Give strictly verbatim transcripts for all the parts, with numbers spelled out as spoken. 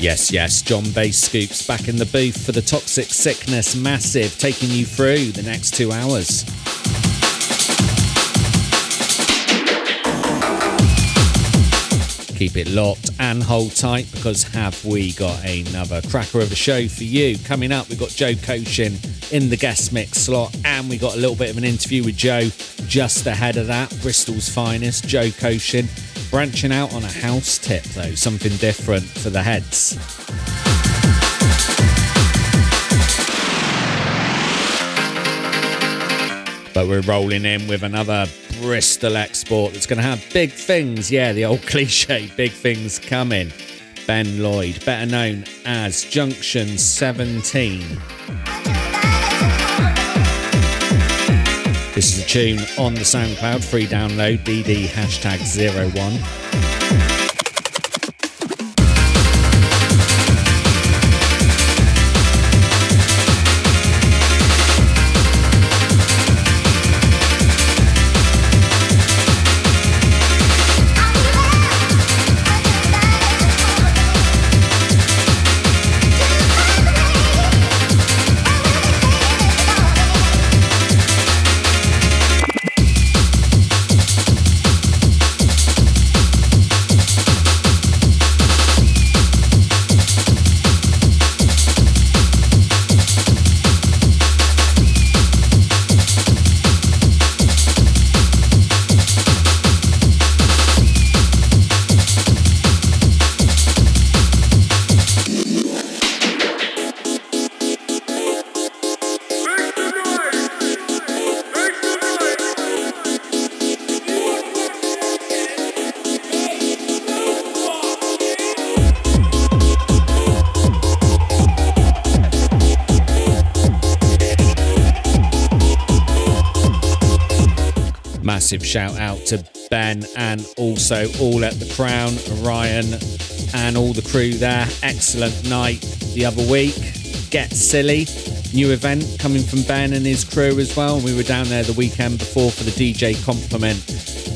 Yes, yes, John Bass Scoops back in the booth for the Toxic Sickness Massive, taking you through the next two hours. Keep it locked and hold tight, because have we got another cracker of a show for you. Coming up, we've got Joe Koshin in the guest mix slot, and we got a little bit of an interview with Joe just ahead of that. Bristol's finest, Joe Koshin. Branching out on a house tip, though, something different for the heads. But we're rolling in with another Bristol export that's going to have big things. Yeah, the old cliche, big things coming. Ben Lloyd, better known as Junction seventeen. This is a tune on the SoundCloud, free download, D D hashtag zero one. Massive shout out to Ben and also all at the Crown, Ryan and all the crew there. Excellent night the other week. Get Silly, new event coming from Ben and his crew as well. We were down there the weekend before for the D J compliment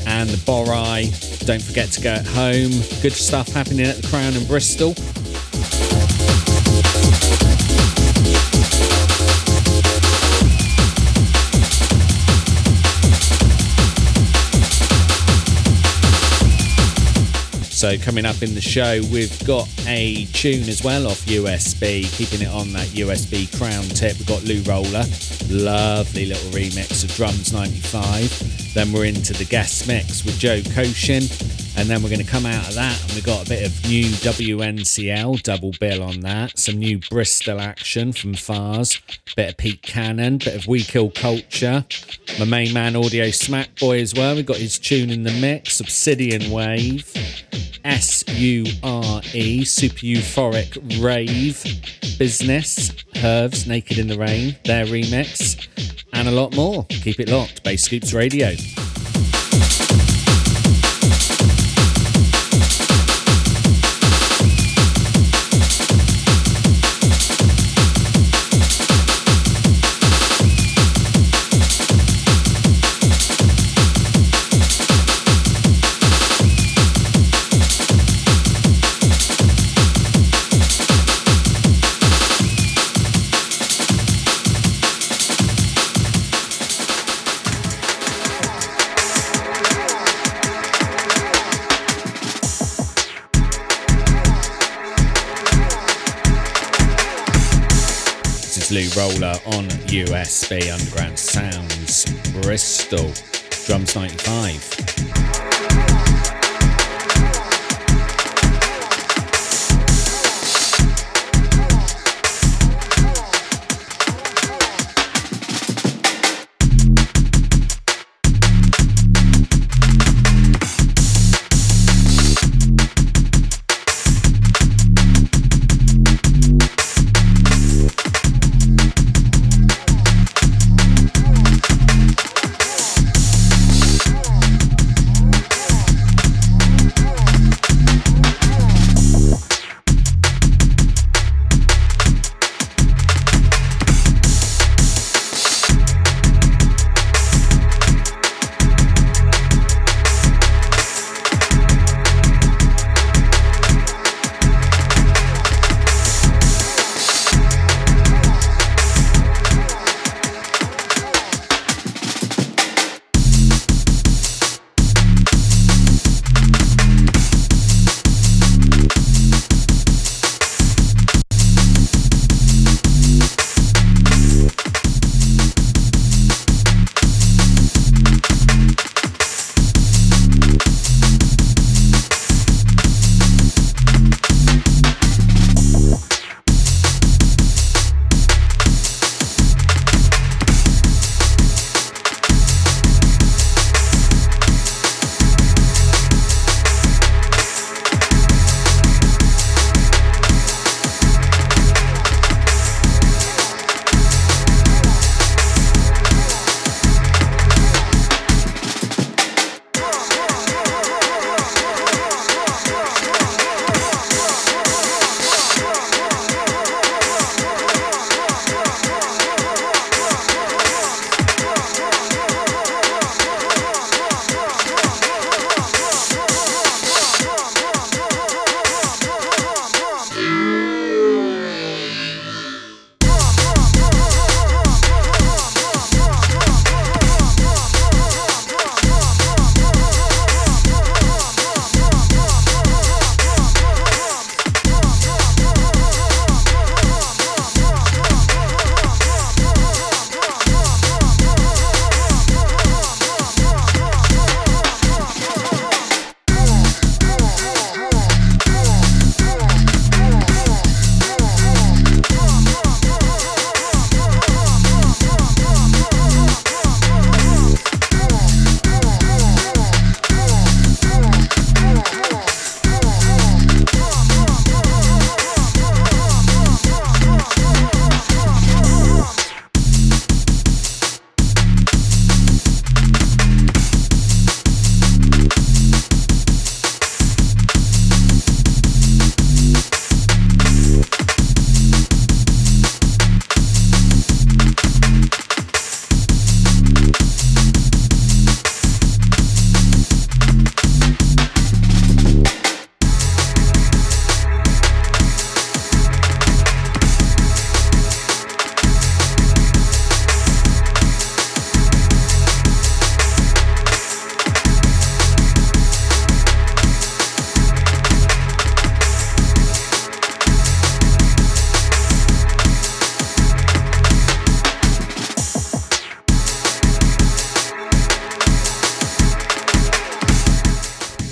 and the Borai. Don't forget to go at home. Good stuff happening at the Crown in Bristol. So coming up in the show, we've got a tune as well off U S B, keeping it on that U S B Crown tip. We've got Lou Roller, lovely little remix of Drums ninety-five. Then we're into the guest mix with Joe Koshin, and then we're going to come out of that, and we've got a bit of new W N C L, double bill on that, some new Bristol action from Fars, bit of Pete Cannon, bit of We Kill Culture, my main man Audio Smack Boy as well. We've got his tune in the mix, Obsidian Wave. S U R E, Super Euphoric Rave, Business, Hervé's Naked in the Rain, their remix, and a lot more. Keep it locked, Bass Scoops Radio. Lou Roller on U S B, Underground Sounds, Bristol, Drums ninety-five.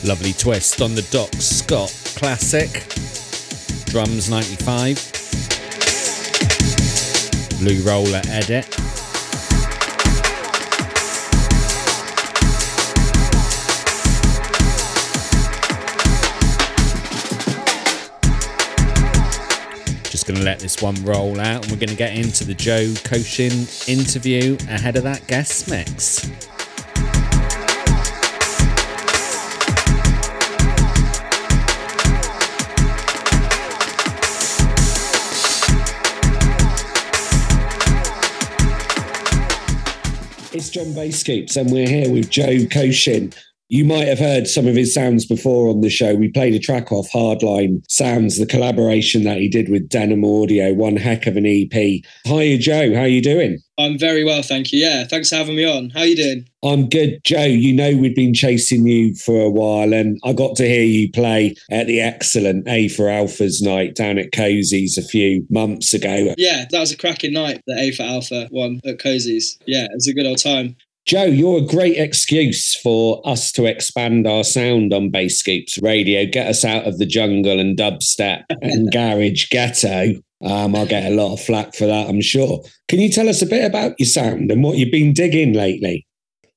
Lovely twist on the Doc's Scott classic, Drums ninety-five. Lou Roller edit. Going to let this one roll out, and we're going to get into the Joe Koshin interview ahead of that guest mix. It's John Bass Scoops, and we're here with Joe Koshin. You might have heard some of his sounds before on the show. We played a track off Hardline Sounds, the collaboration that he did with Denham Audio. One heck of an E P. Hiya, Joe. How are you doing? I'm very well, thank you. Yeah, thanks for having me on. How are you doing? I'm good, Joe. You know we've been chasing you for a while, and I got to hear you play at the excellent A for Alpha's night down at Cozy's a few months ago. Yeah, that was a cracking night, the A for Alpha one at Cozy's. Yeah, it was a good old time. Joe, you're a great excuse for us to expand our sound on Bass Scoops Radio. Get us out of the jungle and dubstep and garage ghetto. Um, I'll get a lot of flack for that, I'm sure. Can you tell us a bit about your sound and what you've been digging lately?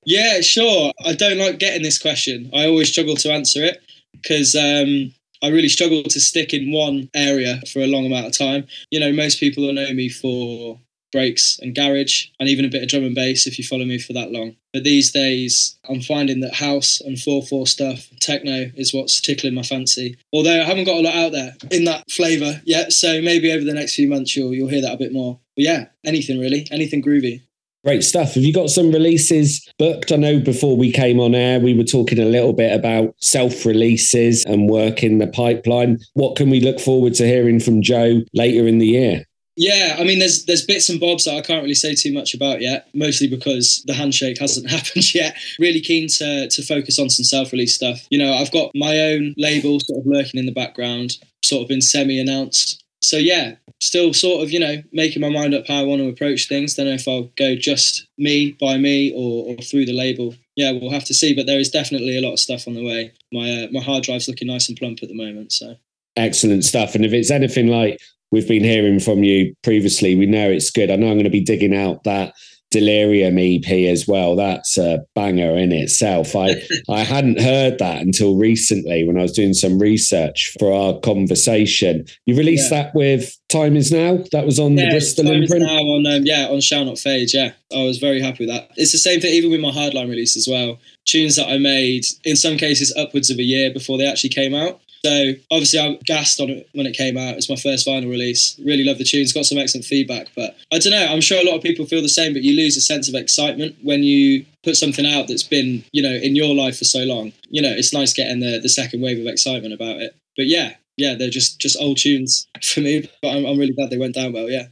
Yeah, sure. I don't like getting this question. I always struggle to answer it because um, I really struggle to stick in one area for a long amount of time. You know, most people know me for breaks and garage, and even a bit of drum and bass if you follow me for that long. But these days, I'm finding that house and four four stuff, techno, is what's tickling my fancy. Although I haven't got a lot out there in that flavour yet, so maybe over the next few months you'll you'll hear that a bit more. But yeah, anything really, anything groovy. Great stuff. Have you got some releases booked? I know before we came on air, we were talking a little bit about self-releases and working the pipeline. What can we look forward to hearing from Joe later in the year? Yeah, I mean, there's there's bits and bobs that I can't really say too much about yet, mostly because the handshake hasn't happened yet. Really keen to to focus on some self-release stuff. You know, I've got my own label sort of lurking in the background, sort of been semi-announced. So yeah, still sort of, you know, making my mind up how I want to approach things. Don't know if I'll go just me, by me, or, or through the label. Yeah, we'll have to see, but there is definitely a lot of stuff on the way. My, uh, my hard drive's looking nice and plump at the moment, so. Excellent stuff. And if it's anything like we've been hearing from you previously, we know it's good. I know I'm going to be digging out that Delirium E P as well. That's a banger in itself. I, I hadn't heard that until recently when I was doing some research for our conversation. You released yeah. that with Time Is Now? That was on yeah, the Bristol Time imprint? Is Now on, um, yeah, on Shall Not Fade, yeah. I was very happy with that. It's the same thing even with my Hardline release as well. Tunes that I made, in some cases, upwards of a year before they actually came out. So obviously I gassed on it when it came out. It's my first vinyl release. Really love the tunes. Got some excellent feedback. But I don't know. I'm sure a lot of people feel the same, but you lose a sense of excitement when you put something out that's been, you know, in your life for so long. You know, it's nice getting the, the second wave of excitement about it. But yeah, yeah, they're just, just old tunes for me. But I'm, I'm really glad they went down well, yeah.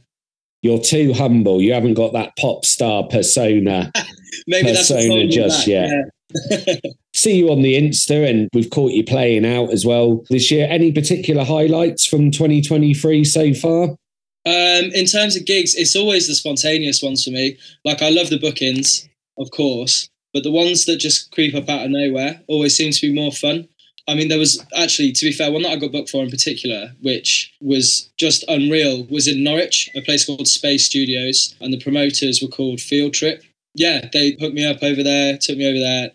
You're too humble. You haven't got that pop star persona. Maybe persona that's just yet. Yeah. See you on the Insta, and we've caught you playing out as well this year. Any particular highlights from twenty twenty-three so far? Um, in terms of gigs, it's always the spontaneous ones for me. Like, I love the bookings, of course, but the ones that just creep up out of nowhere always seem to be more fun. I mean, there was actually, to be fair, one that I got booked for in particular, which was just unreal, was in Norwich, a place called Space Studios, and the promoters were called Field Trip. Yeah, they hooked me up over there, took me over there.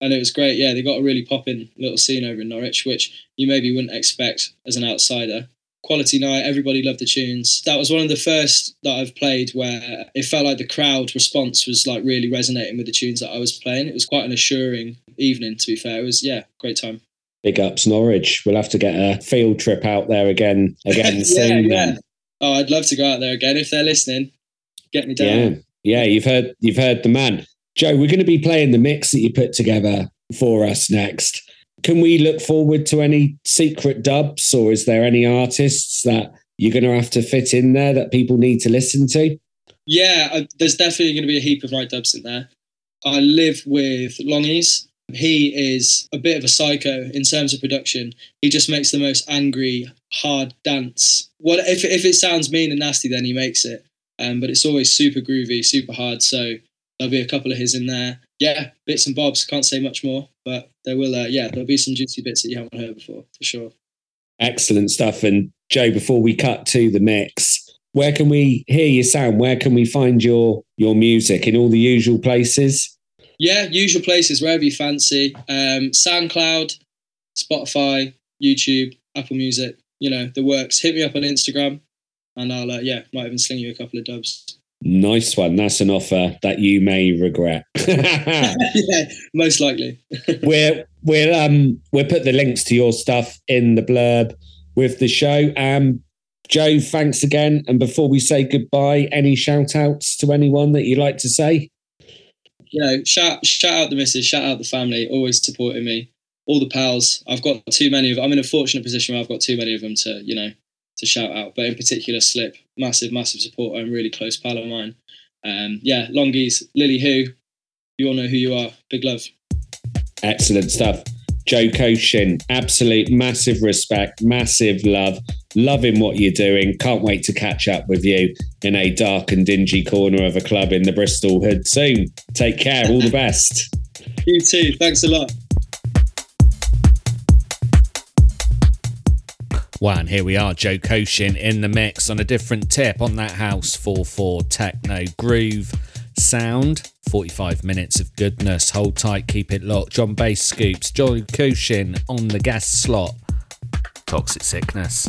And it was great, yeah. They got a really popping little scene over in Norwich, which you maybe wouldn't expect as an outsider. Quality night, everybody loved the tunes. That was one of the first that I've played where it felt like the crowd response was like really resonating with the tunes that I was playing. It was quite an assuring evening, to be fair. It was, yeah, great time. Big ups, Norwich. We'll have to get a Field Trip out there again, again soon. Yeah, yeah. Oh, I'd love to go out there again. If they're listening, get me down. Yeah, yeah, you've heard, you've heard the man. Joe, we're going to be playing the mix that you put together for us next. Can we look forward to any secret dubs, or is there any artists that you're going to have to fit in there that people need to listen to? Yeah, I, there's definitely going to be a heap of right dubs in there. I live with Longies. He is a bit of a psycho in terms of production. He just makes the most angry, hard dance. Well, if, if it sounds mean and nasty, then he makes it. Um, but it's always super groovy, super hard. So there'll be a couple of his in there. Yeah, bits and bobs. Can't say much more, but there will. Uh, yeah, there'll be some juicy bits that you haven't heard before, for sure. Excellent stuff. And Joe, before we cut to the mix, where can we hear your sound? Where can we find your your music? In all the usual places? Yeah, usual places, wherever you fancy. Um, SoundCloud, Spotify, YouTube, Apple Music, you know, the works. Hit me up on Instagram and I'll, uh, yeah, might even sling you a couple of dubs. Nice one. That's an offer that you may regret. Yeah, most likely. we're, we'll, um, we'll put the links to your stuff in the blurb with the show. Um, Joe, thanks again. And before we say goodbye, any shout outs to anyone that you'd like to say? You know, shout shout out the missus, shout out the family, always supporting me. All the pals, I've got too many of. I'm in a fortunate position where I've got too many of them to, you know, to shout out. But in particular, Slip, massive, massive supporter and really close pal of mine. Um, yeah, Longies, Lily, who you all know who you are. Big love. Excellent stuff, Joe Koshin. Absolute massive respect, massive love. Loving what you're doing. Can't wait to catch up with you in a dark and dingy corner of a club in the Bristol hood soon. Take care. All the best. You too. Thanks a lot. Wow, and here we are, Joe Koshin in the mix on a different tip on that house four four techno groove sound. forty-five minutes of goodness. Hold tight, keep it locked. John Bass Scoops, Joe Koshin on the gas slot. Toxic Sickness.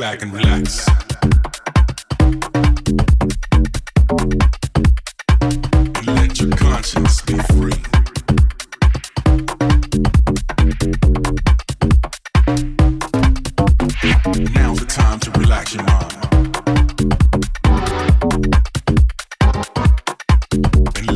back and relax. And let your conscience be free. Now's the time to relax your mind. And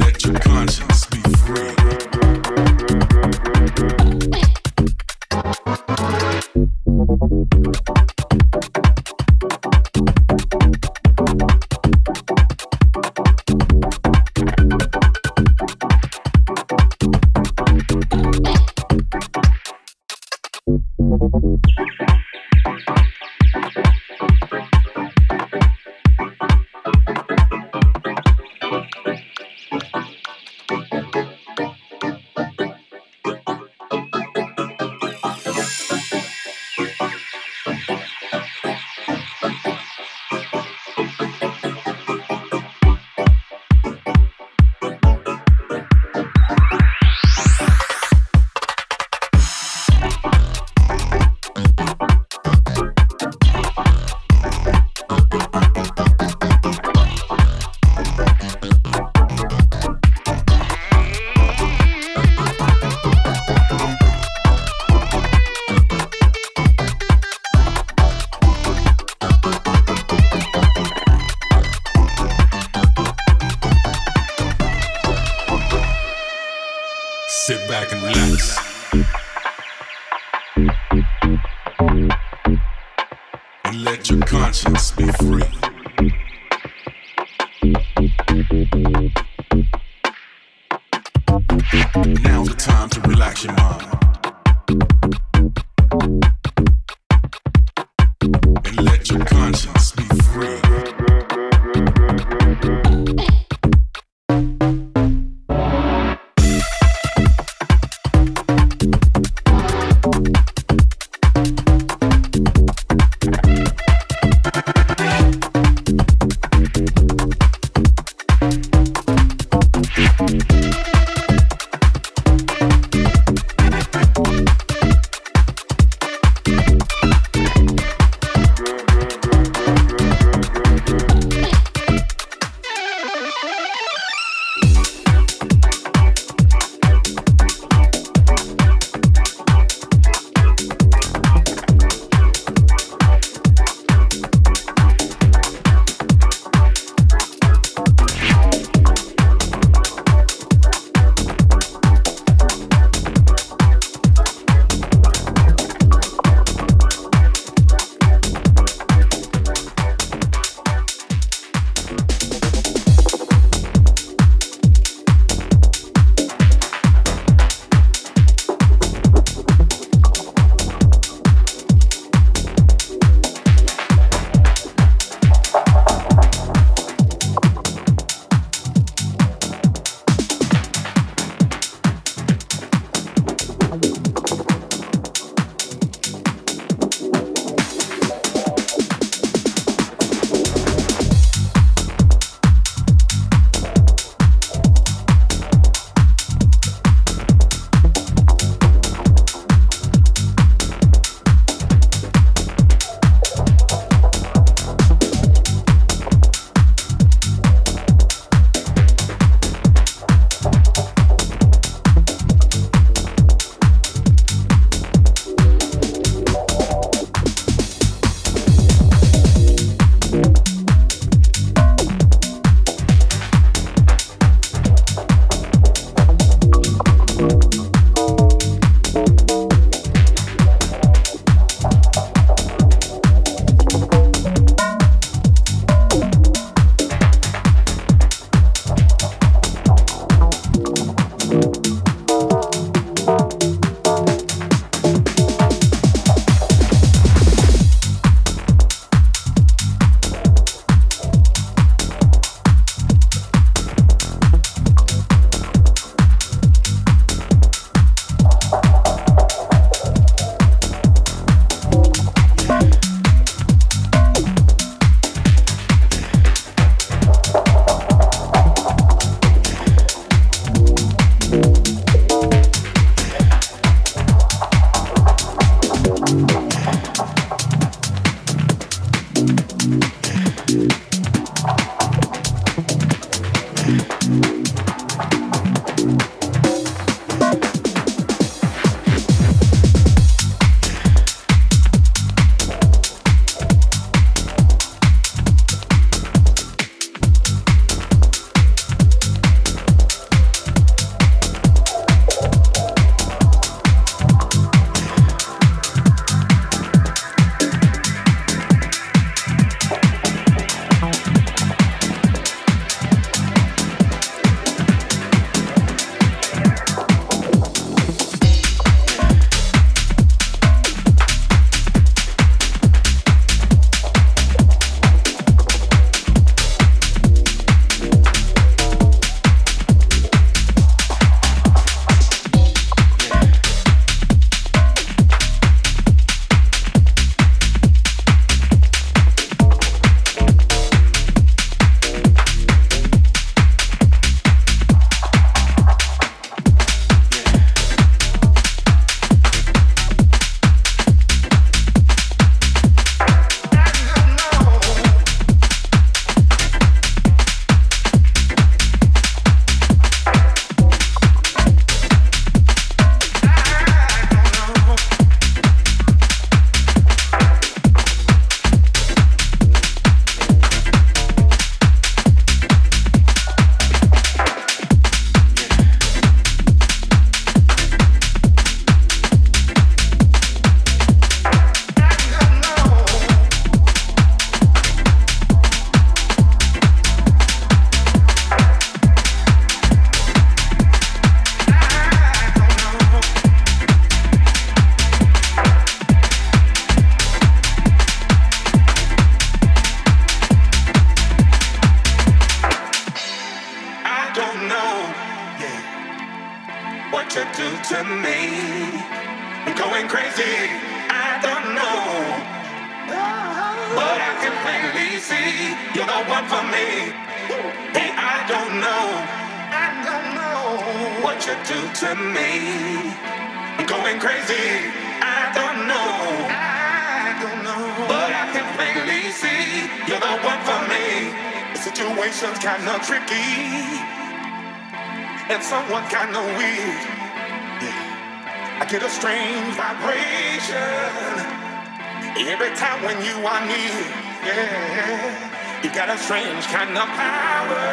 let your conscience be free. what you do to me. I'm going crazy, I don't know, but I can plainly see you're the one for me. Hey, I don't know, I don't know what you do to me. I'm going crazy, I don't know, I don't know, but I can plainly see you're the one for me. The situation's kinda tricky and someone kinda weird. Yeah. I get a strange vibration every time when you are near. Yeah. You got a strange kind of power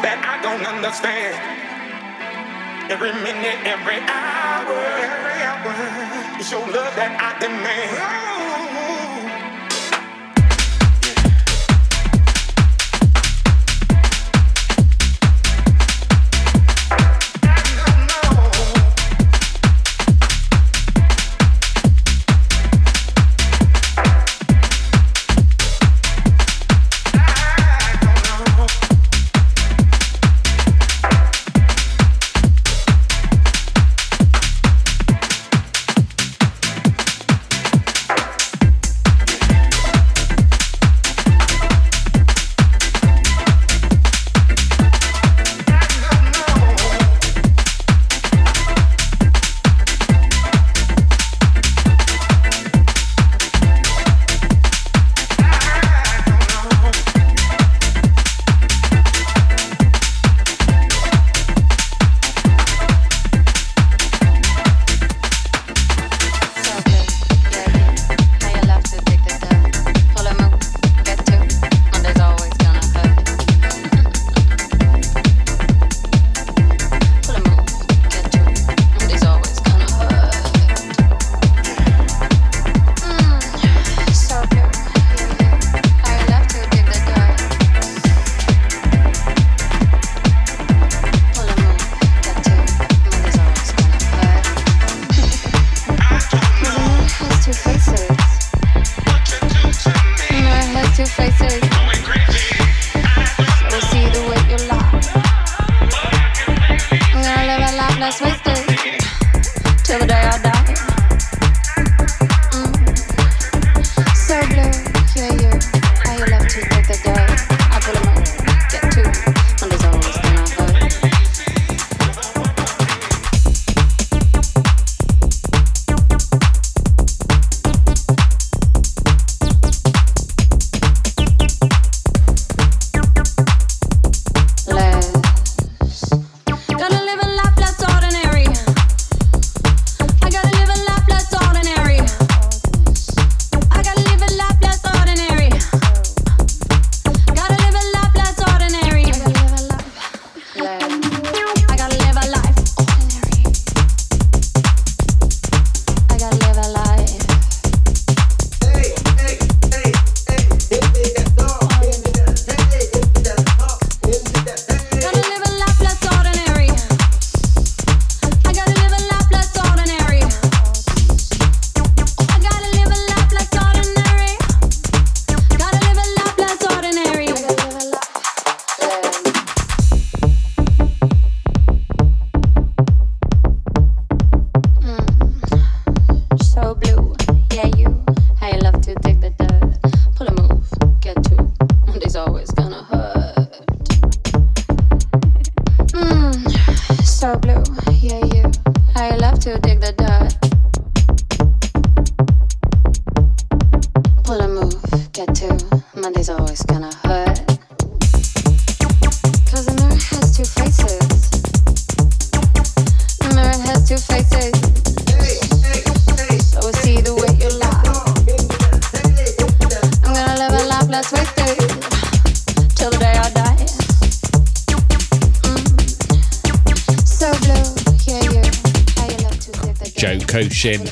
that I don't understand. Every minute, every hour, every hour, it's your love that I demand.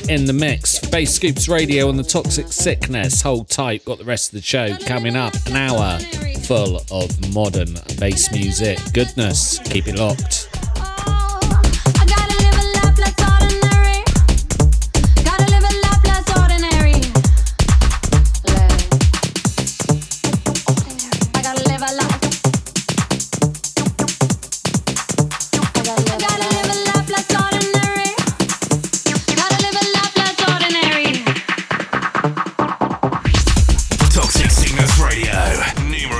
In the mix, Bass Scoops Radio and the Toxic Sickness. Hold tight, got the rest of the show coming up. An hour full of modern bass music. Goodness, keep it locked. I gotta live a life. I gotta live a life.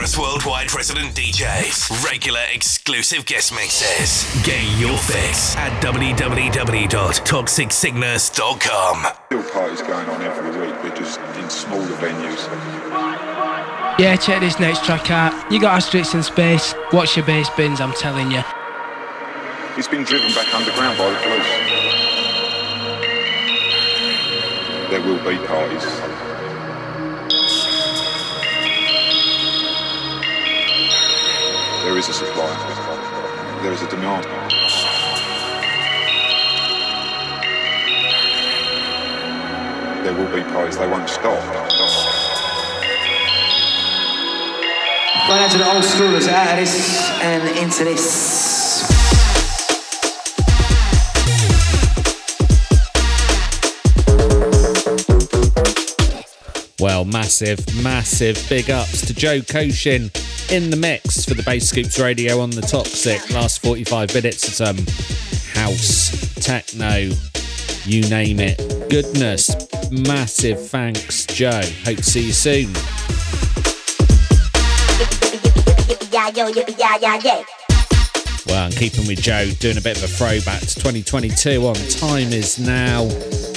Progress Worldwide resident D Js. Regular exclusive guest mixes. Get your fix at w w w dot toxic sickness dot com. Still parties going on every week, they're just in smaller venues. Yeah, check this next track out. You got Asterix in space. Watch your bass bins, I'm telling you. It's been driven back underground by the police. There will be parties. There is a supply, there is a demand. There will be parties, they won't stop. Going out to the old schoolers out of this and into this. Well, massive, massive big ups to Joe Koshin in the mix for the Bass Scoops Radio on the Toxic. Last forty-five minutes of some house, techno, you name it. Goodness, massive thanks, Joe. Hope to see you soon. Well, I'm keeping with Joe, doing a bit of a throwback to twenty twenty-two on Time Is Now.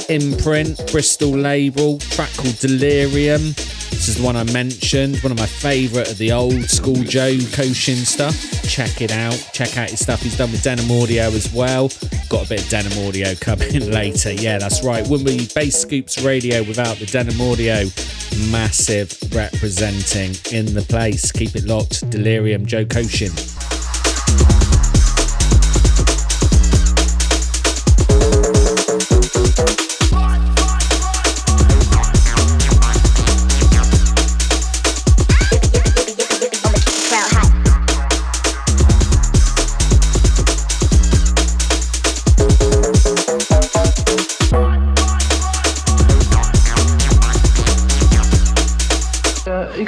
Imprint, Bristol label, track called Delirium. This is the one I mentioned, one of my favourite of the old school Joe Koshin stuff. Check it out, check out his stuff he's done with Denham Audio as well. Got a bit of Denham Audio coming later, yeah, that's right. Wouldn't be Bass Scoops Radio without the Denham Audio. Massive representing in the place. Keep it locked, Delirium, Joe Koshin.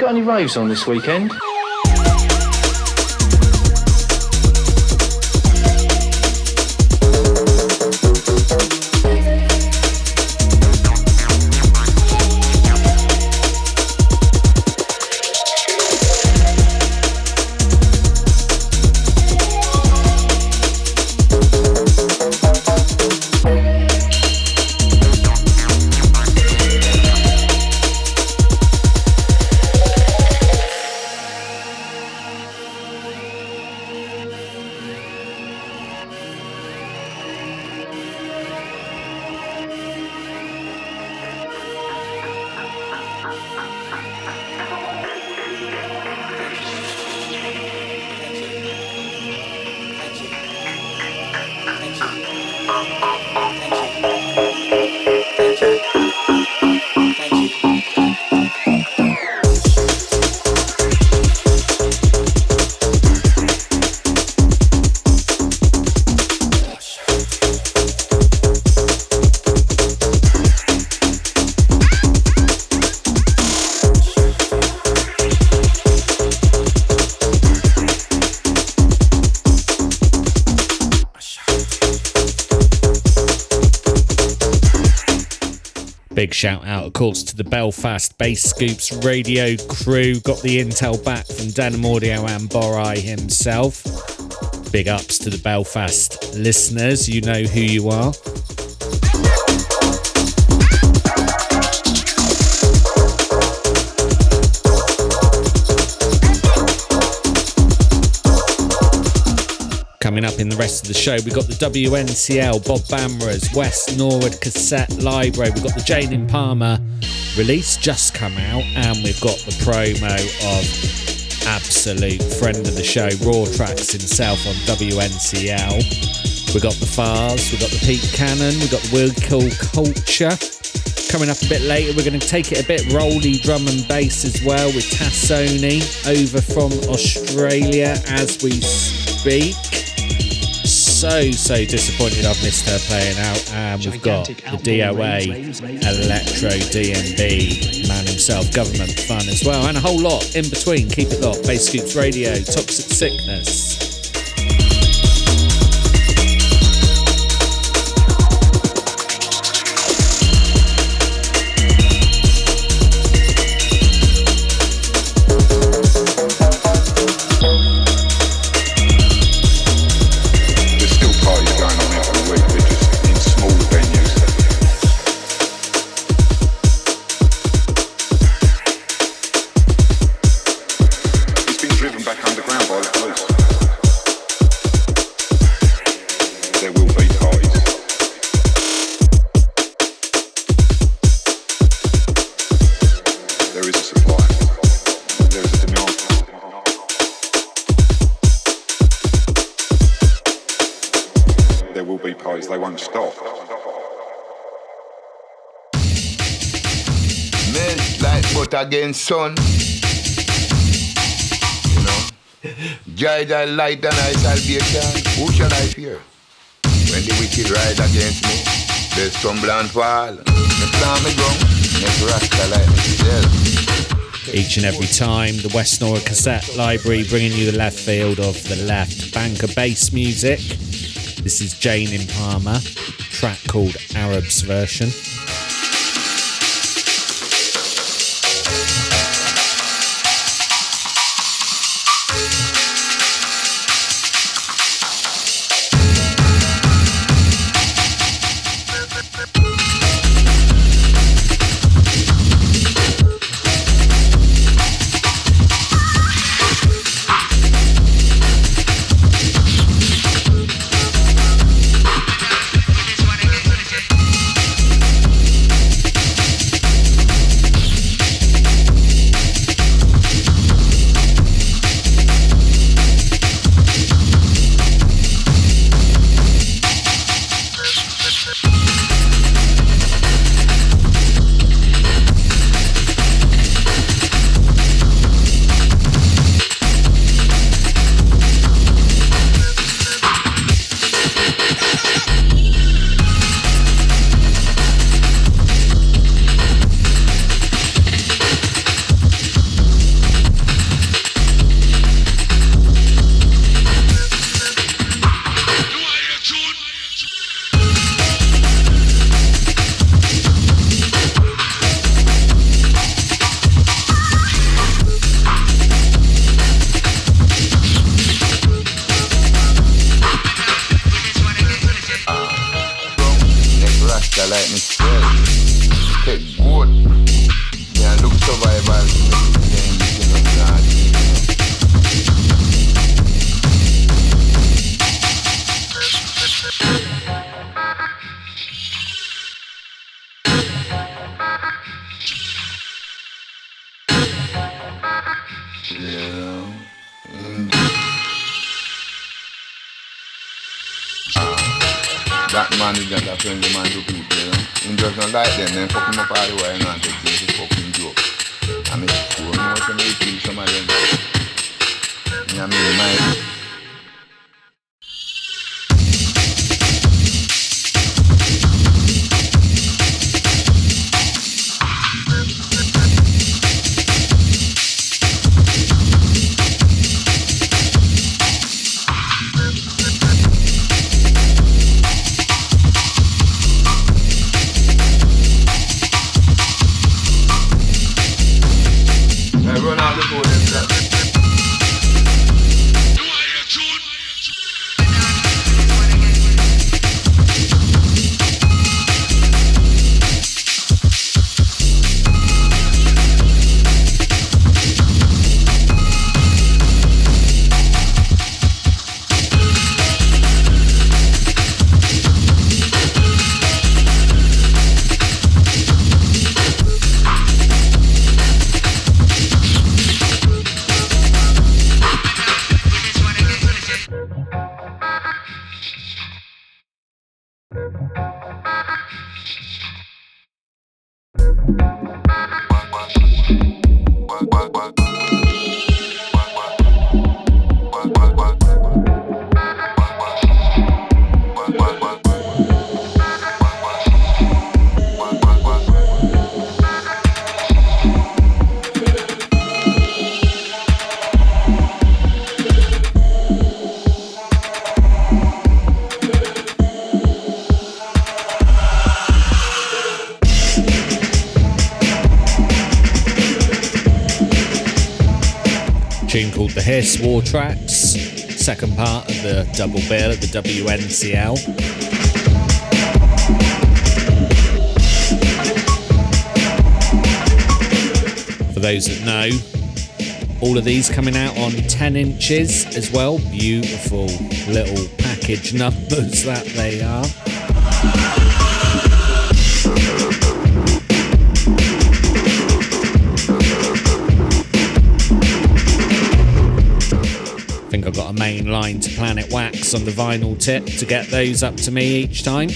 Any raves on this weekend? Big shout out, of course, to the Belfast Bass Scoops Radio crew. Got the intel back from Denham Audio and Borai himself. Big ups to the Belfast listeners. You know who you are. Coming up in the rest of the show, we've got the W N C L, Bob Bamra's, West Norwood Cassette Library. We've got the Jaden Palmer release just come out, and we've got the promo of absolute friend of the show, Raw Tracks himself on W N C L. We've got the Fars, we've got the Pete Cannon, we've got the We Kill Culture. Coming up a bit later, we're going to take it a bit rolly drum and bass as well with Tassoni over from Australia as we speak. So, so disappointed I've missed her playing out. And we've got the D O A, Electro D M B, man himself, Government Fun as well. And a whole lot in between. Keep it locked. Bass Scoops Radio, Toxic Sickness. back underground by the police. There will be ties. There is a supply. There is a demand. There will be pies. They won't stop. Men like butter against sun. Guide I light and I salvation, who shall I fear? When the wicked rise against me, they stumble and fall. Each and every time, the West Norwood Cassette Library bringing you the left field of the left bank of bass music. This is Jane in Palmer, track called Arab's Version. This Raw Tracks, second part of the double bill at the W N C L. For those that know, All of these coming out on ten inches as well. Beautiful little package numbers that they are. I think I've got a main line to Planet Wax on the vinyl tip to get those up to me each time.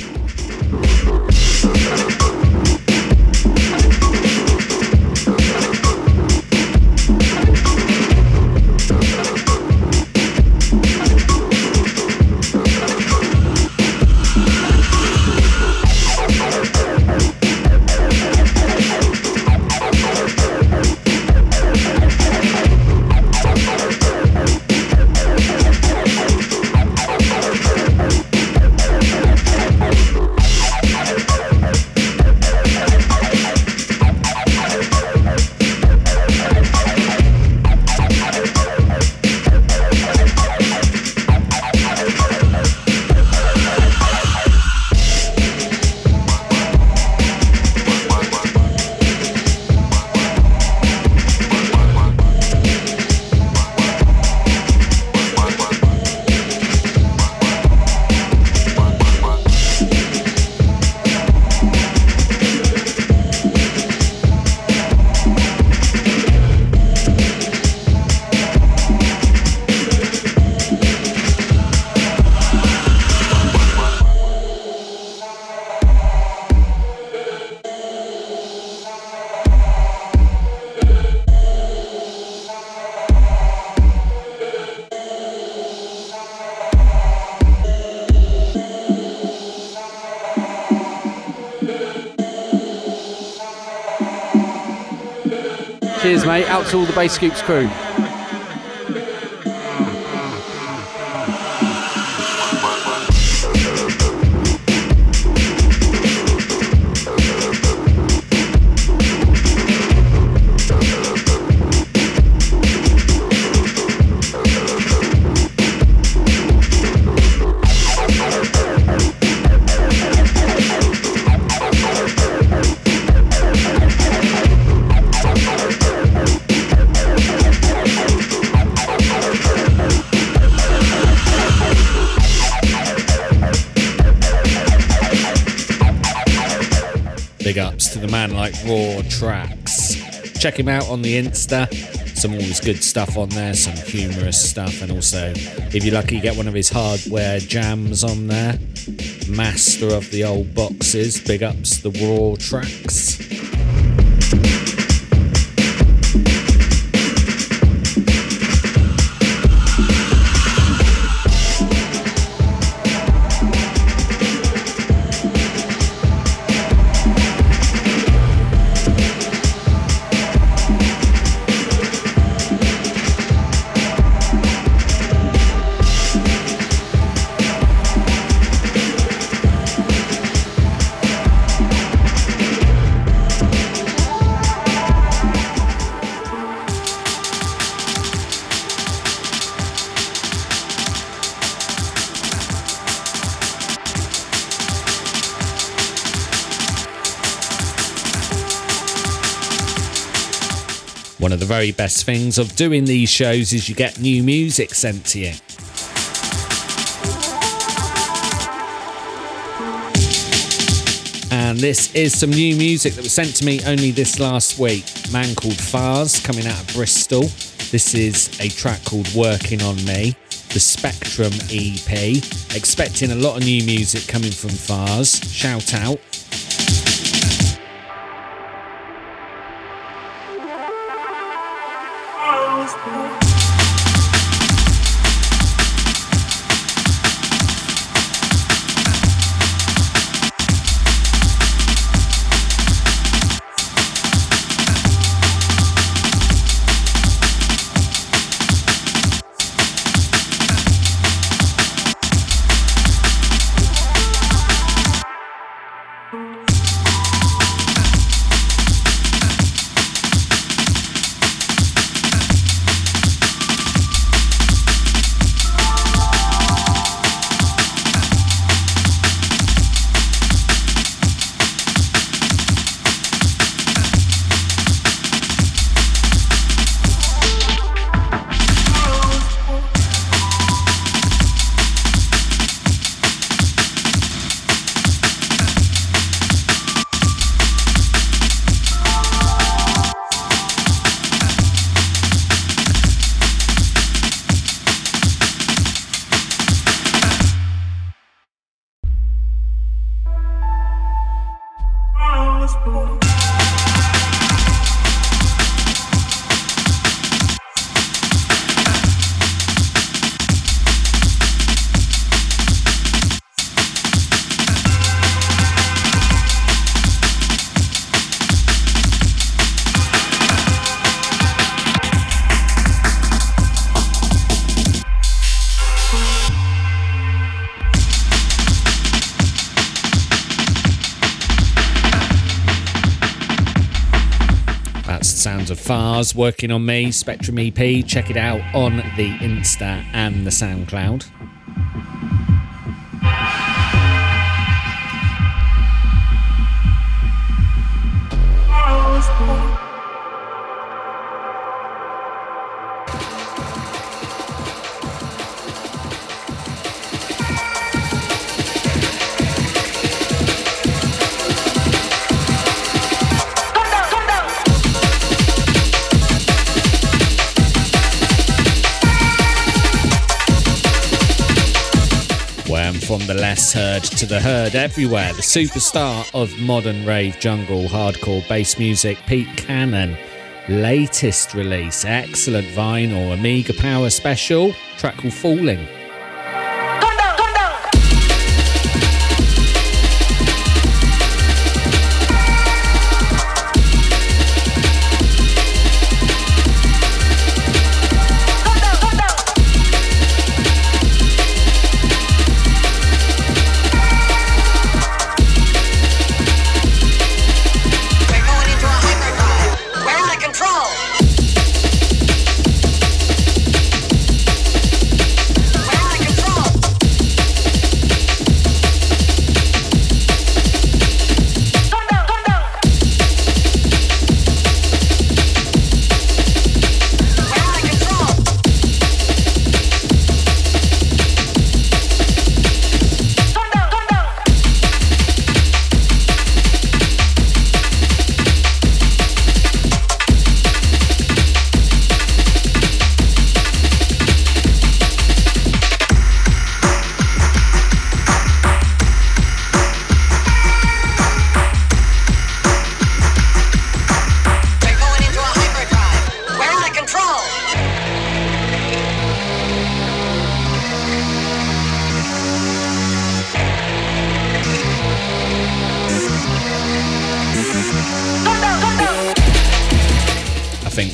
Cheers, mate. Out to all the Bass Scoops crew. Like Raw Tracks. Check him out on the Insta. Some always good stuff on there, some humorous stuff, and also, if you're lucky, get one of his hardware jams on there. Master of the old boxes. Big ups the Raw Tracks. One of the very best things of doing these shows is you get new music sent to you. And this is some new music that was sent to me only this last week. A man called Fars, coming out of Bristol. This is a track called Working On Me, the Spectrum E P. Expecting a lot of new music coming from Fars. Shout out. Fars working on me, Spectrum E P. Check it out on the Insta and the SoundCloud. From the less heard to the heard everywhere, the superstar of modern rave jungle hardcore bass music, Pete Cannon. Latest release, excellent vinyl, Amiga Power Special, track called Falling.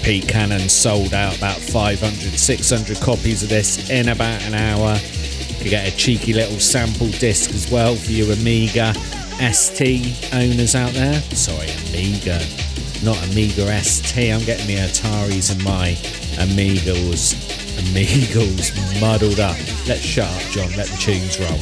Pete Cannon sold out about five hundred, six hundred copies of this in about an hour. You get a cheeky little sample disc as well for you Amiga S T owners out there. Sorry, Amiga, not Amiga S T. I'm getting the Ataris and my Amigos, Amigos muddled up. Let's shut up, John. Let the tunes roll.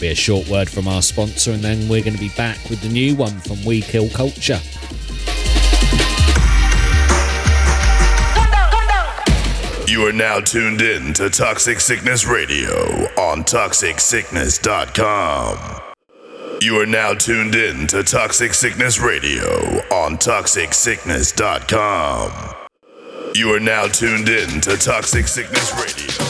A short word from our sponsor, and then we're going to be back with the new one from We Kill Culture. You are now tuned in to Toxic Sickness Radio on toxic sickness dot com. You are now tuned in to Toxic Sickness Radio on toxic sickness dot com. You are now tuned in to Toxic Sickness Radio.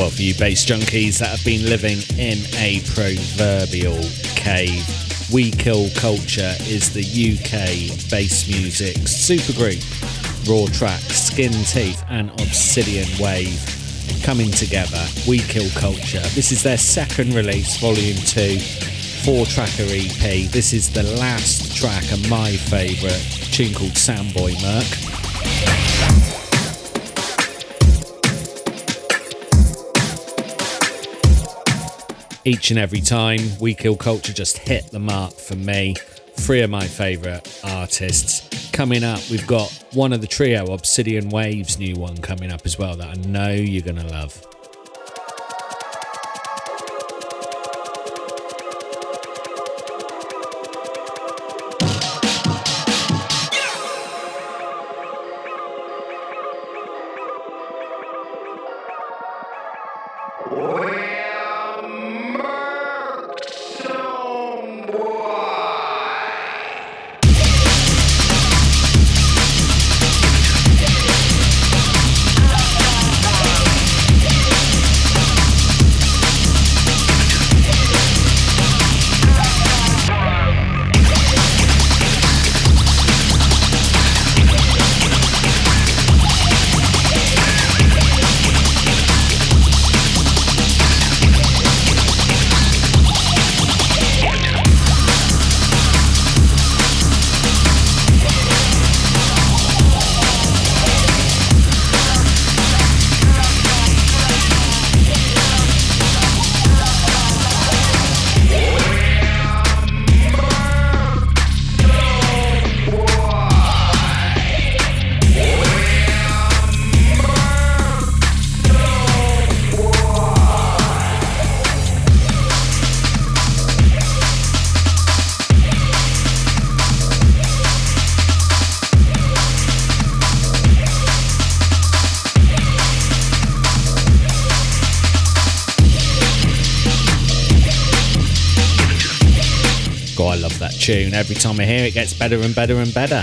Well, for you bass junkies that have been living in a proverbial cave, We Kill Culture is the U K bass music supergroup. Raw Tracks, Skin Teeth and Obsidian Wave coming together. We Kill Culture. This is their second release, Volume two, four-tracker E P. This is the last track and my favourite, a tune called Soundboy Merc. Each and every time, We Kill Culture just hit the mark for me. Three of my favourite artists. Coming up, we've got one of the trio, Obsidian Wave's new one coming up as well that I know you're going to love. Tune. Every time I hear it, gets better and better and better.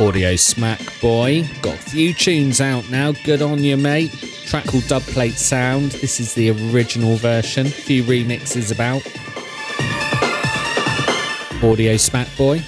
Audio Smack Boy, got a few tunes out now, good on you mate. A track called Dubplate Sound, this is the original version, a few remixes about. Audio Smack Boy.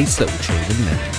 nice little tune, isn't it?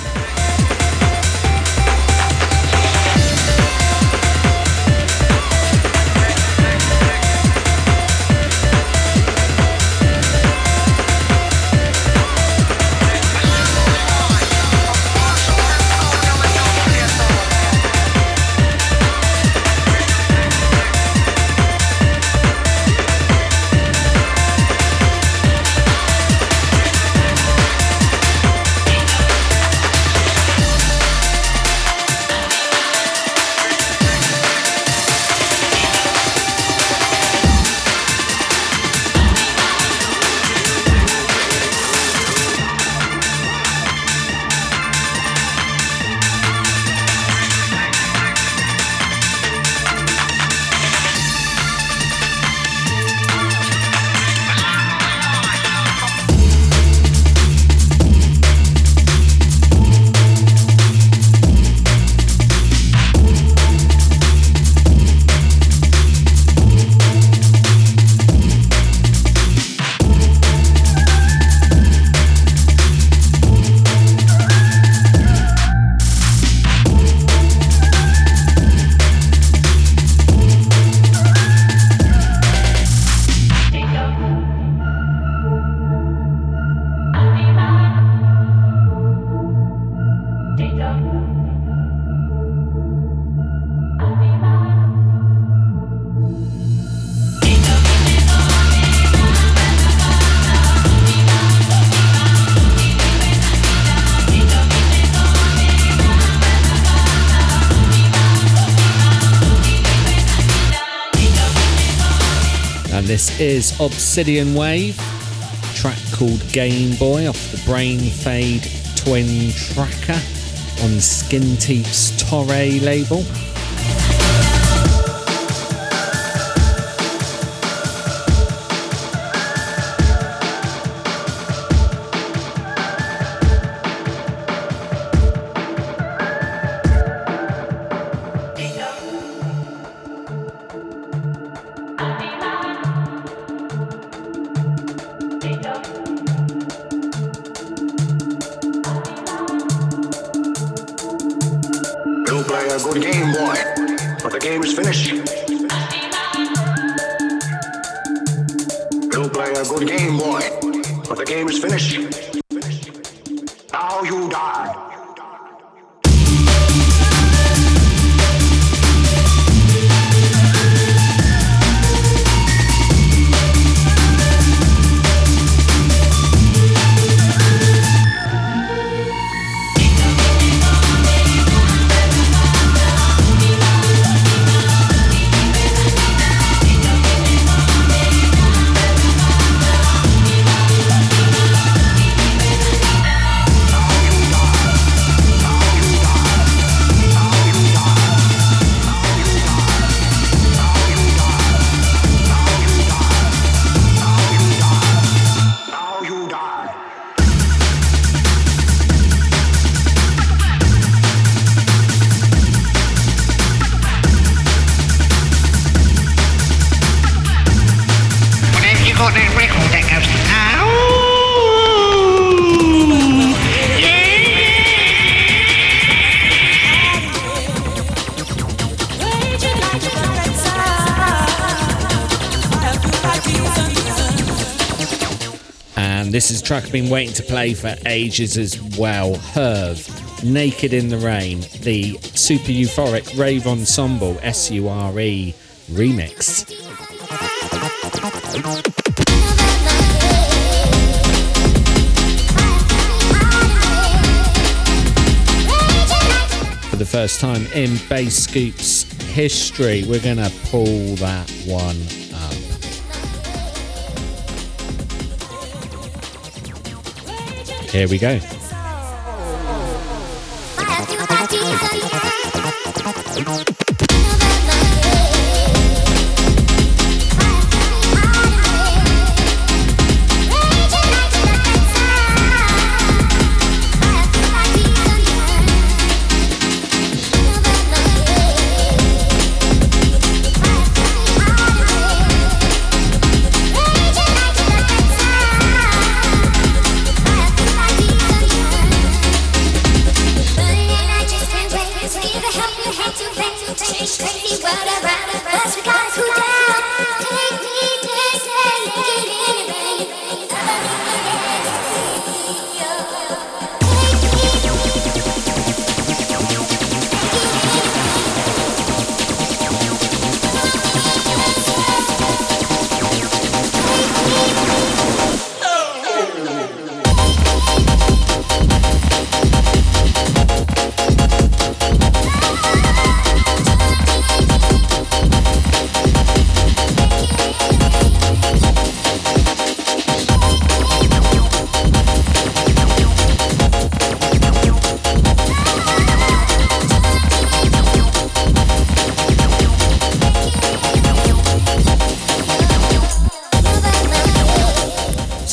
This is Obsidian Wave, a track called Game Boy off the Brain Fade Twin Tracker on Skin Teeth's Torre label. This is a track I've been waiting to play for ages as well. Hervé, Naked in the Rain, the super euphoric rave ensemble S U R E remix. For the first time in Bass Scoops history, we're going to pull that one up. Here we go.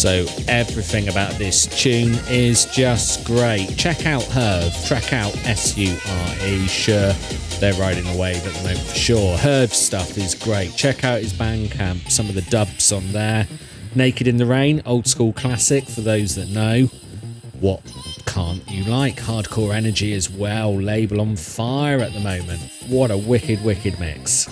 So everything about this tune is just great. Check out Hervé, track out S U R E, sure. They're riding a wave at the moment for sure. Hervé's stuff is great. Check out his Bandcamp, some of the dubs on there. Naked in the Rain, old school classic for those that know. What can't you like? Hardcore Energy as well. Label on fire at the moment. What a wicked, wicked mix.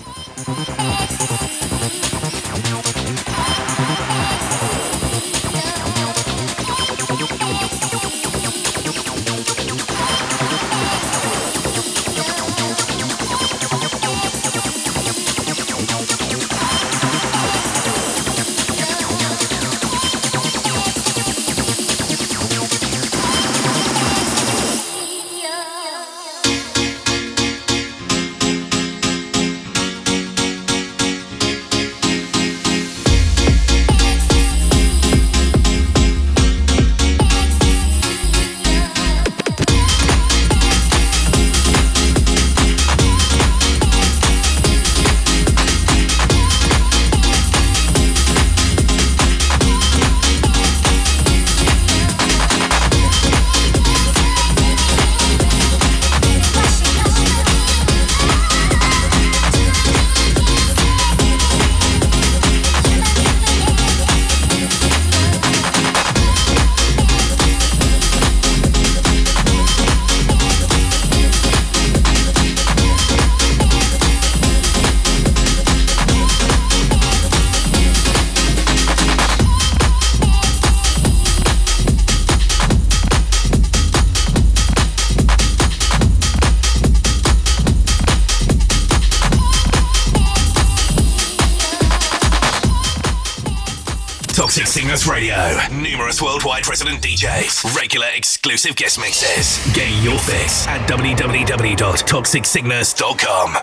Radio, numerous worldwide resident D Js, regular exclusive guest mixes. Get your fix at w w w dot toxic signals dot com.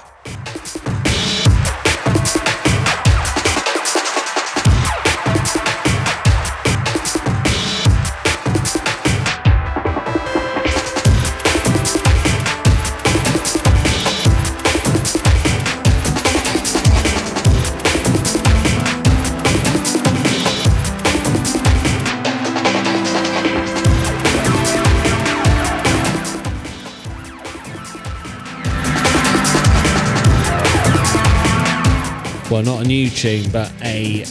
Not a new tune, but a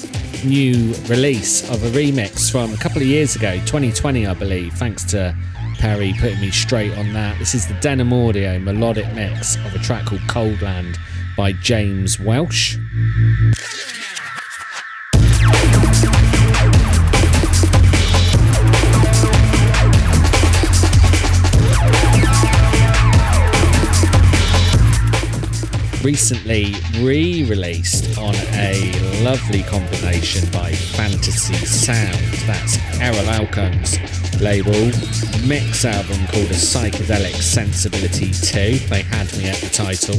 new release of a remix from a couple of years ago, twenty twenty, I believe. Thanks to Perry putting me straight on that. This is the Denham Audio melodic mix of a track called Coldland by James Welsh. Recently re-released on a lovely compilation by Fantasy Sound. That's Errol Alcomb's label. Mix album called A Psychedelic Sensibility two. They had me at the title.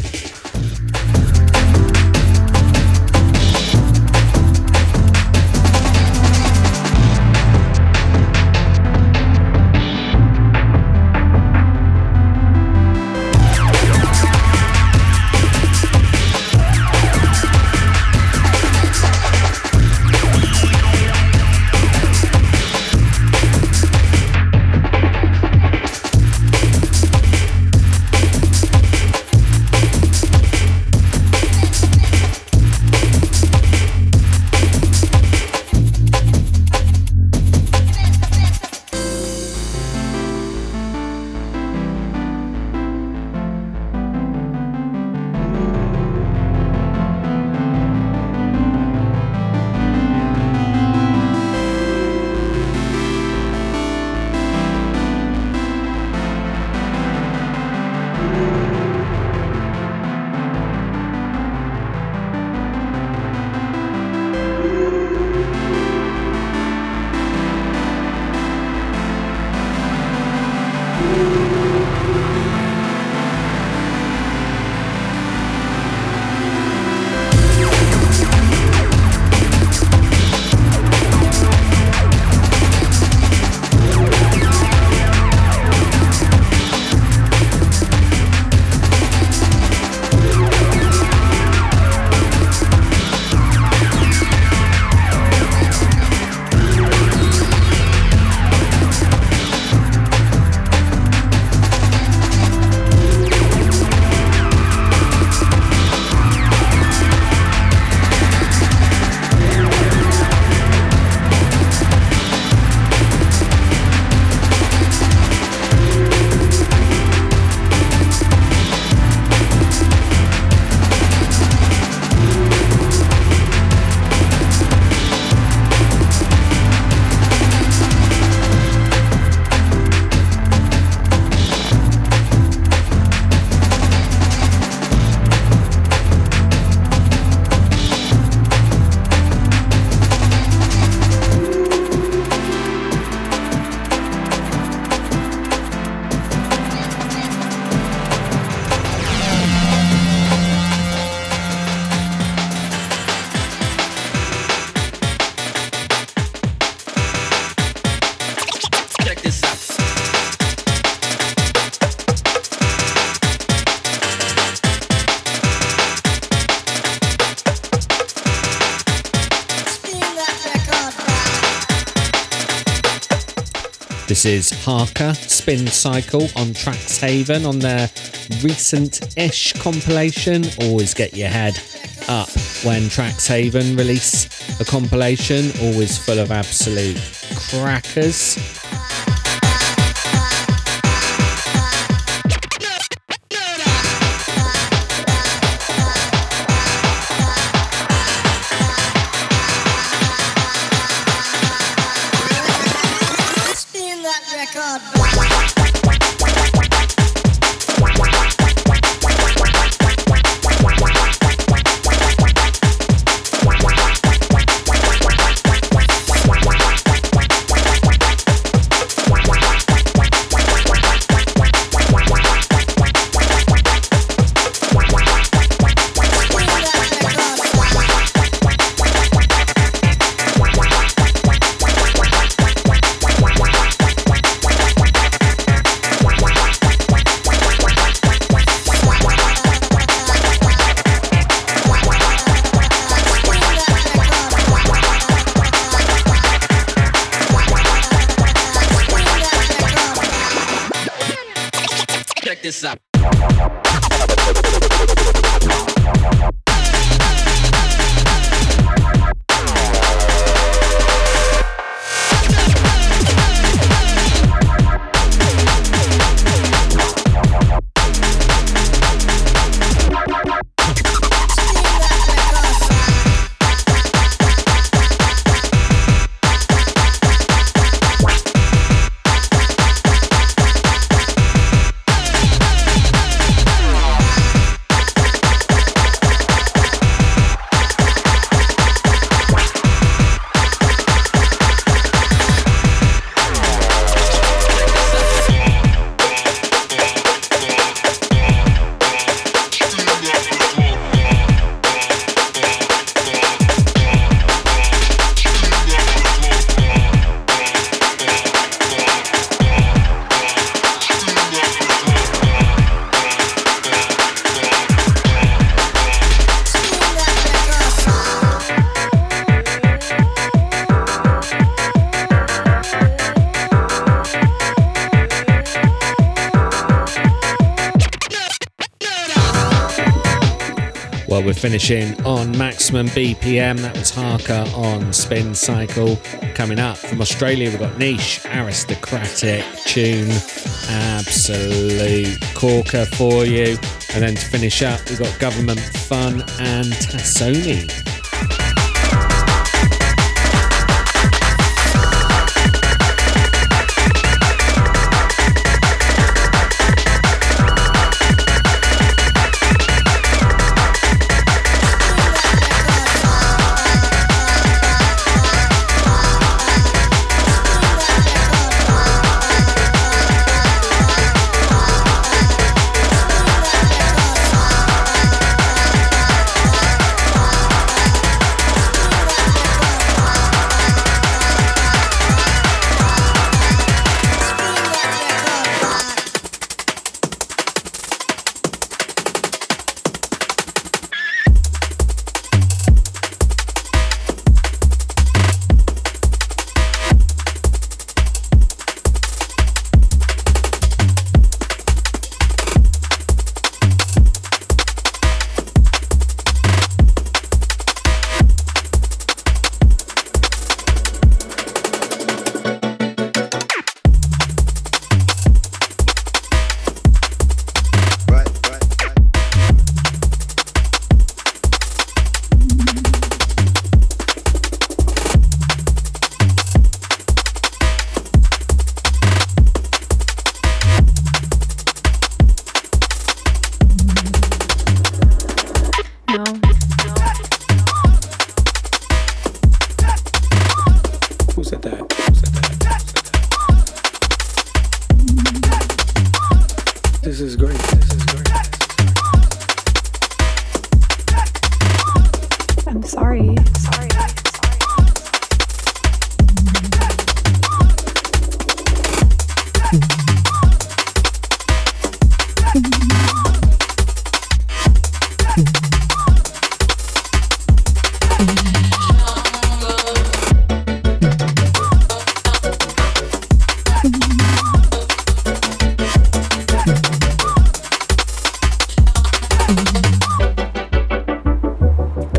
This is Harker, Spin Cycle on Traxhaven on their recent-ish compilation. Always get your head up when Traxhaven release a compilation, always full of absolute crackers. Finishing on maximum B P M, that was Harker on Spin Cycle. Coming up from Australia, we've got Niche, Aristocratic Tune, absolute corker for you. And then to finish up, we've got Government Fun and Tassoni. Mm-hmm.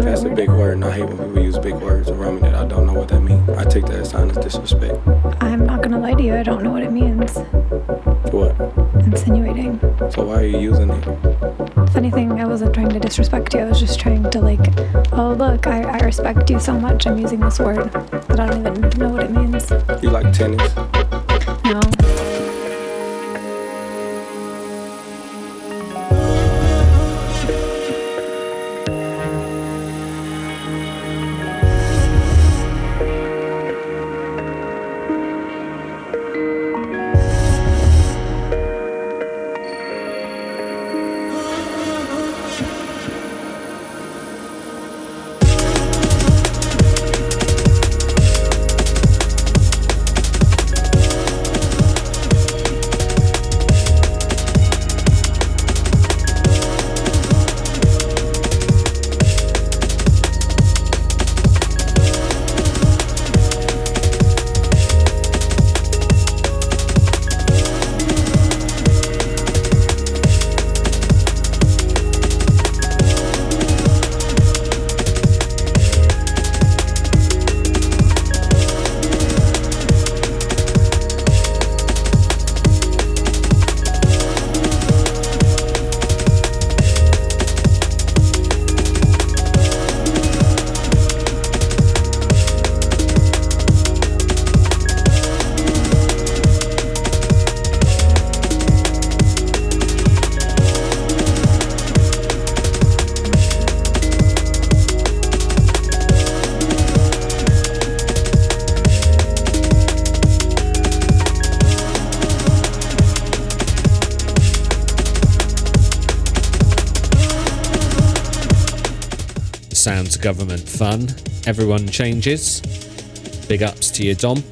that's a big word, and I hate when people use big words around me that I don't know what that means. I take that as sign of disrespect. I'm not gonna lie to you, I don't know what it means. What? Insinuating. So why are you using it? If anything, I wasn't trying to disrespect you, I was just trying to like, oh look, I, I respect you so much, I'm using this word that I don't even know what it means. You like tennis? No. Sounds Government Fun. Everyone Changes. Big ups to you, Dom.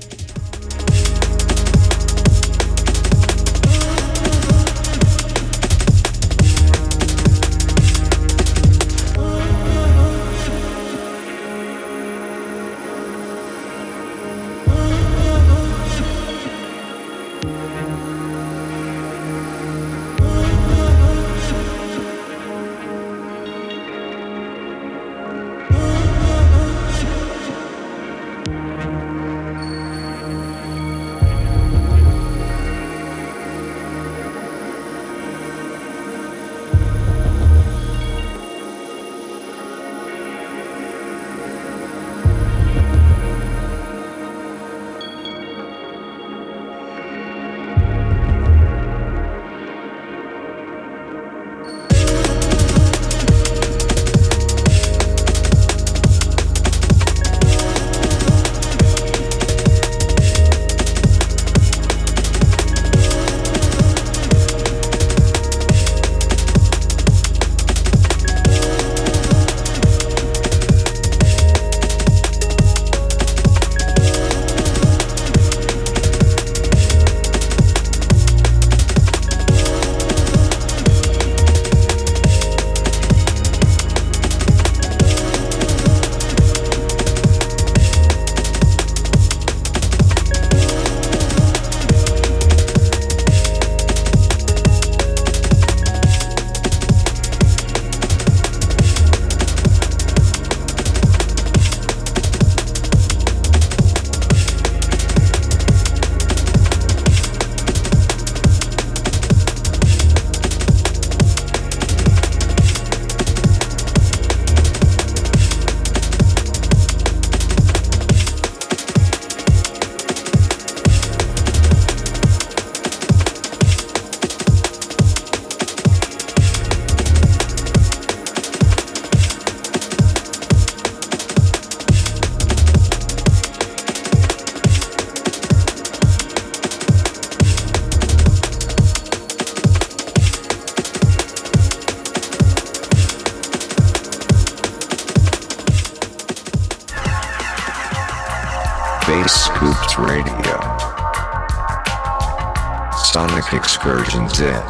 Excursions in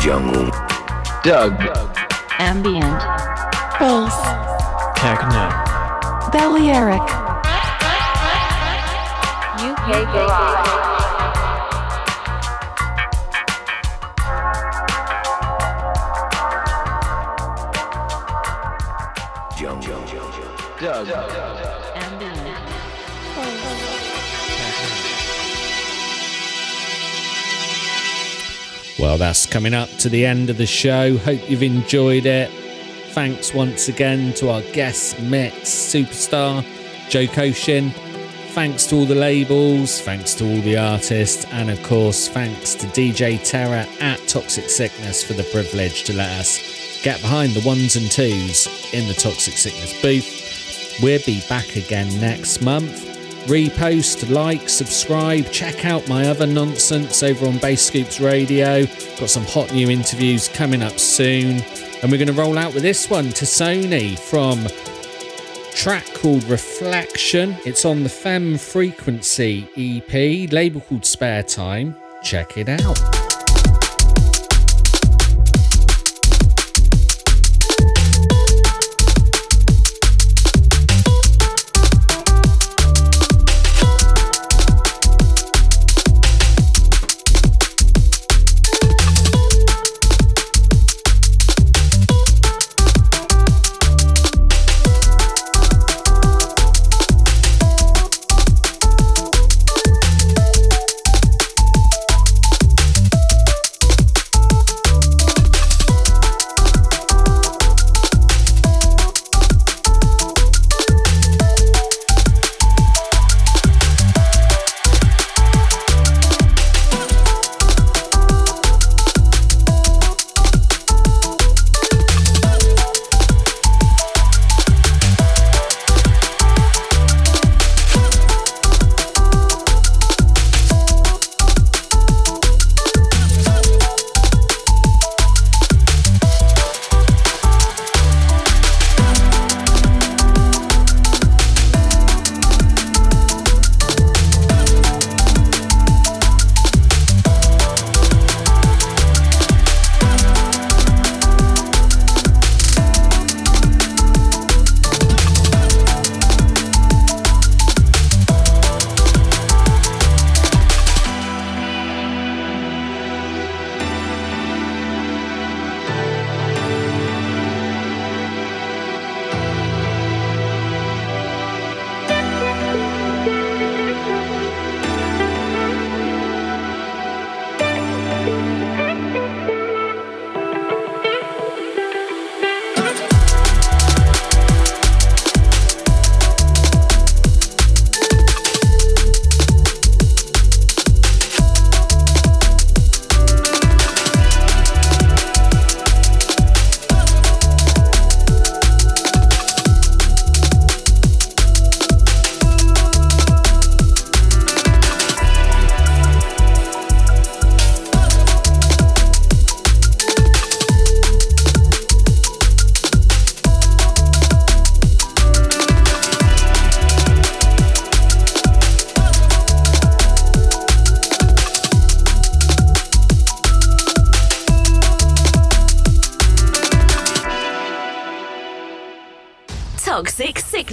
jungle, Doug, ambient, bass, techno, Balearic, U K garage. Jump, jump, jump, jump. Doug. And Doug. Well, that's coming up to the end of the show. Hope you've enjoyed it. Thanks once again to our guest mix superstar, Joe Koshin. Thanks to all the labels, thanks to all the artists, and of course, thanks to D J Terra at Toxic Sickness for the privilege to let us get behind the ones and twos in the Toxic Sickness booth. We'll be back again next month. Repost, like, subscribe, check out my other nonsense over on Bass Scoops Radio. Got some hot new interviews coming up soon. And we're going to roll out with this one, Tassoni, from a track called Reflection. It's on the Femme Frequency E P, label called Spare Time. Check it out.